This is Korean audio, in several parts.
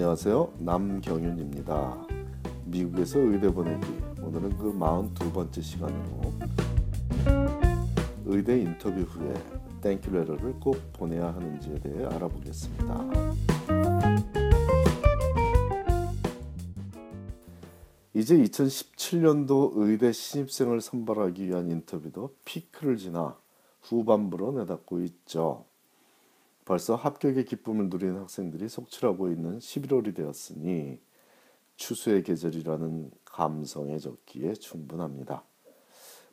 안녕하세요. 남경윤입니다. 미국에서 의대 보내기, 오늘은 그 42번째 시간으로 의대 인터뷰 후에 땡큐레터를 꼭 보내야 하는지에 대해 알아보겠습니다. 이제 2017년도 의대 신입생을 선발하기 위한 인터뷰도 피크를 지나 후반부로 내닫고 있죠. 벌써 합격의 기쁨을 누리는 학생들이 속출하고 있는 11월이 되었으니 추수의 계절이라는 감성에 적기에 충분합니다.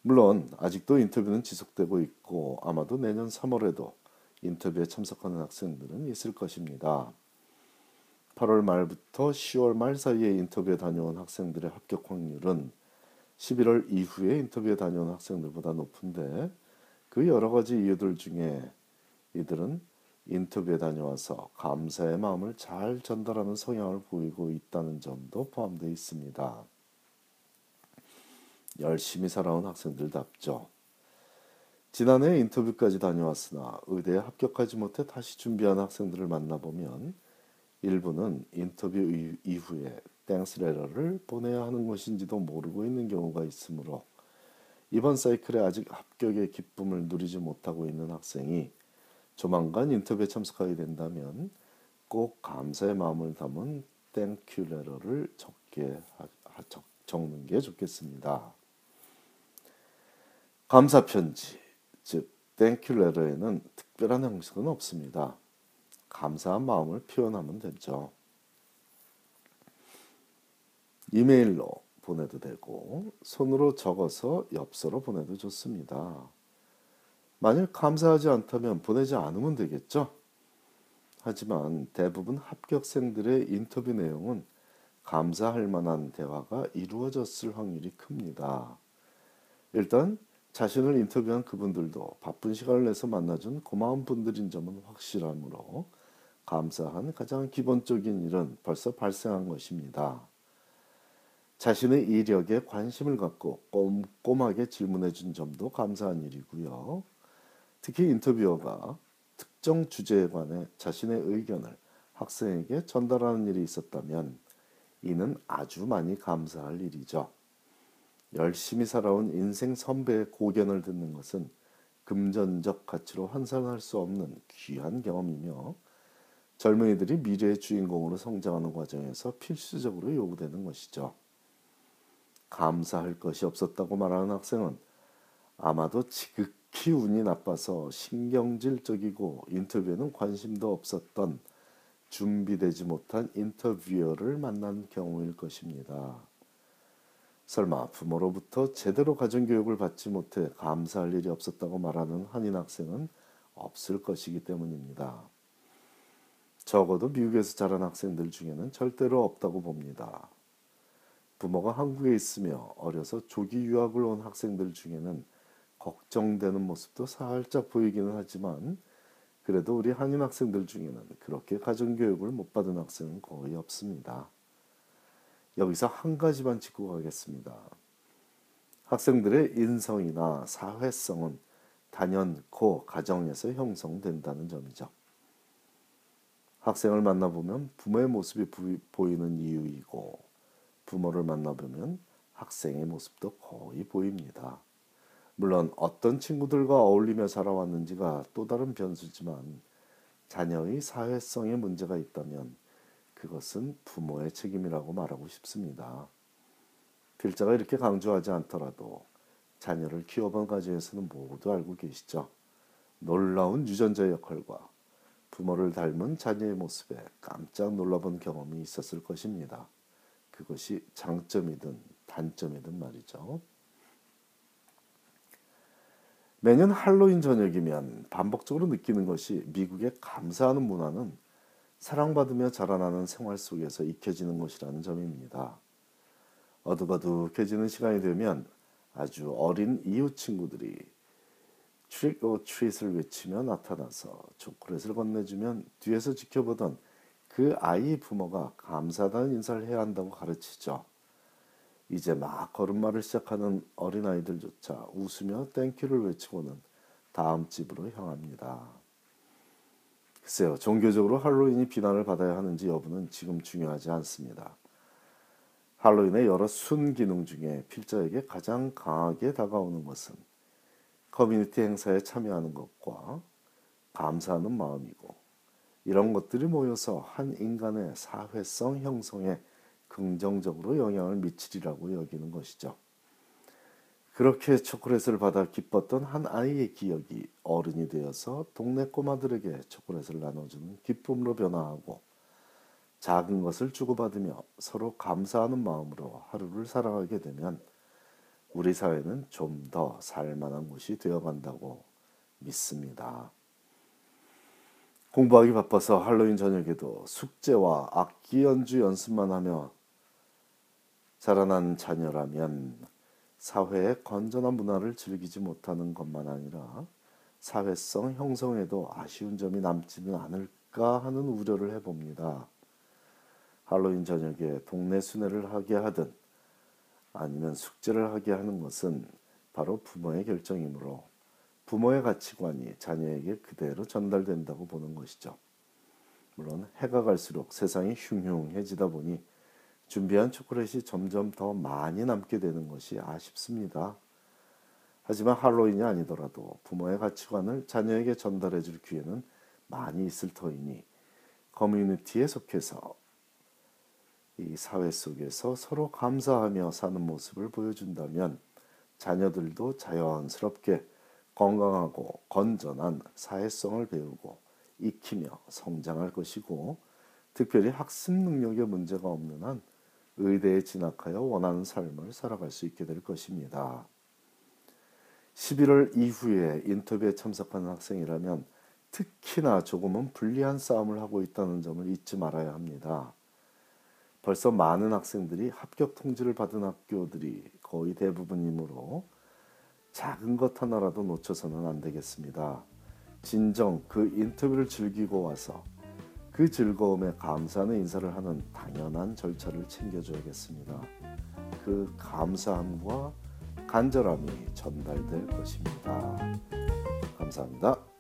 물론 아직도 인터뷰는 지속되고 있고 아마도 내년 3월에도 인터뷰에 참석하는 학생들은 있을 것입니다. 8월 말부터 10월 말 사이에 인터뷰에 다녀온 학생들의 합격 확률은 11월 이후에 인터뷰에 다녀온 학생들보다 높은데 그 여러 가지 이유들 중에 이들은 인터뷰에 다녀와서 감사의 마음을 잘 전달하는 성향을 보이고 있다는 점도 포함되어 있습니다. 열심히 살아온 학생들답죠. 지난해 인터뷰까지 다녀왔으나 의대에 합격하지 못해 다시 준비한 학생들을 만나보면 일부는 인터뷰 이후에 땡스레터를 보내야 하는 것인지도 모르고 있는 경우가 있으므로 이번 사이클에 아직 합격의 기쁨을 누리지 못하고 있는 학생이 조만간 인터뷰에 참석하게 된다면 꼭 감사의 마음을 담은 땡큐레터를 적는 게 좋겠습니다. 감사 편지, 즉 땡큐레터에는 특별한 형식은 없습니다. 감사한 마음을 표현하면 되죠. 이메일로 보내도 되고 손으로 적어서 엽서로 보내도 좋습니다. 만일 감사하지 않다면 보내지 않으면 되겠죠. 하지만 대부분 합격생들의 인터뷰 내용은 감사할 만한 대화가 이루어졌을 확률이 큽니다. 일단 자신을 인터뷰한 그분들도 바쁜 시간을 내서 만나준 고마운 분들인 점은 확실하므로 감사한 가장 기본적인 일은 벌써 발생한 것입니다. 자신의 이력에 관심을 갖고 꼼꼼하게 질문해 준 점도 감사한 일이고요. 특히 인터뷰어가 특정 주제에 관해 자신의 의견을 학생에게 전달하는 일이 있었다면 이는 아주 많이 감사할 일이죠. 열심히 살아온 인생 선배의 고견을 듣는 것은 금전적 가치로 환산할 수 없는 귀한 경험이며 젊은이들이 미래의 주인공으로 성장하는 과정에서 필수적으로 요구되는 것이죠. 감사할 것이 없었다고 말하는 학생은 아마도 지극히 운이 나빠서 신경질적이고 인터뷰에는 관심도 없었던 준비되지 못한 인터뷰어를 만난 경우일 것입니다. 설마 부모로부터 제대로 가정교육을 받지 못해 감사할 일이 없었다고 말하는 한인 학생은 없을 것이기 때문입니다. 적어도 미국에서 자란 학생들 중에는 절대로 없다고 봅니다. 부모가 한국에 있으며 어려서 조기 유학을 온 학생들 중에는 걱정되는 모습도 살짝 보이기는 하지만 그래도 우리 한인 학생들 중에는 그렇게 가정교육을 못 받은 학생은 거의 없습니다. 여기서 한 가지만 짚고 가겠습니다. 학생들의 인성이나 사회성은 단연코 가정에서 형성된다는 점이죠. 학생을 만나보면 부모의 모습이 보이는 이유이고 부모를 만나보면 학생의 모습도 거의 보입니다. 물론 어떤 친구들과 어울리며 살아왔는지가 또 다른 변수지만 자녀의 사회성에 문제가 있다면 그것은 부모의 책임이라고 말하고 싶습니다. 필자가 이렇게 강조하지 않더라도 자녀를 키워본 가정에서는 모두 알고 계시죠. 놀라운 유전자의 역할과 부모를 닮은 자녀의 모습에 깜짝 놀라본 경험이 있었을 것입니다. 그것이 장점이든 단점이든 말이죠. 매년 할로윈 저녁이면 반복적으로 느끼는 것이 미국의 감사하는 문화는 사랑받으며 자라나는 생활 속에서 익혀지는 것이라는 점입니다. 어둑어둑해지는 시간이 되면 아주 어린 이웃 친구들이 트릭 오 트릿을 외치며 나타나서 초콜릿을 건네주면 뒤에서 지켜보던 그 아이의 부모가 감사하다는 인사를 해야 한다고 가르치죠. 이제 막 걸음마를 시작하는 어린아이들조차 웃으며 땡큐를 외치고는 다음 집으로 향합니다. 글쎄요, 종교적으로 할로윈이 비난을 받아야 하는지 여부는 지금 중요하지 않습니다. 할로윈의 여러 순기능 중에 필자에게 가장 강하게 다가오는 것은 커뮤니티 행사에 참여하는 것과 감사하는 마음이고, 이런 것들이 모여서 한 인간의 사회성 형성에 긍정적으로 영향을 미치리라고 여기는 것이죠. 그렇게 초콜릿을 받아 기뻤던 한 아이의 기억이 어른이 되어서 동네 꼬마들에게 초콜릿을 나눠주는 기쁨으로 변화하고, 작은 것을 주고받으며 서로 감사하는 마음으로 하루를 살아가게 되면 우리 사회는 좀 더 살만한 곳이 되어간다고 믿습니다. 공부하기 바빠서 할로윈 저녁에도 숙제와 악기 연주 연습만 하며 자라난 자녀라면 사회의 건전한 문화를 즐기지 못하는 것만 아니라 사회성 형성에도 아쉬운 점이 남지는 않을까 하는 우려를 해봅니다. 할로윈 저녁에 동네 순회를 하게 하든 아니면 숙제를 하게 하는 것은 바로 부모의 결정이므로 부모의 가치관이 자녀에게 그대로 전달된다고 보는 것이죠. 물론 해가 갈수록 세상이 흉흉해지다 보니 준비한 초콜릿이 점점 더 많이 남게 되는 것이 아쉽습니다. 하지만 할로윈이 아니더라도 부모의 가치관을 자녀에게 전달해 줄 기회는 많이 있을 터이니 커뮤니티에 속해서 이 사회 속에서 서로 감사하며 사는 모습을 보여준다면 자녀들도 자연스럽게 건강하고 건전한 사회성을 배우고 익히며 성장할 것이고, 특별히 학습 능력에 문제가 없는 한 의대에 진학하여 원하는 삶을 살아갈 수 있게 될 것입니다. 11월 이후에 인터뷰에 참석하는 학생이라면 특히나 조금은 불리한 싸움을 하고 있다는 점을 잊지 말아야 합니다. 벌써 많은 학생들이 합격 통지를 받은 학교들이 거의 대부분이므로 작은 것 하나라도 놓쳐서는 안 되겠습니다. 진정 그 인터뷰를 즐기고 와서 그 즐거움에 감사하는 인사를 하는 당연한 절차를 챙겨줘야겠습니다. 그 감사함과 간절함이 전달될 것입니다. 감사합니다.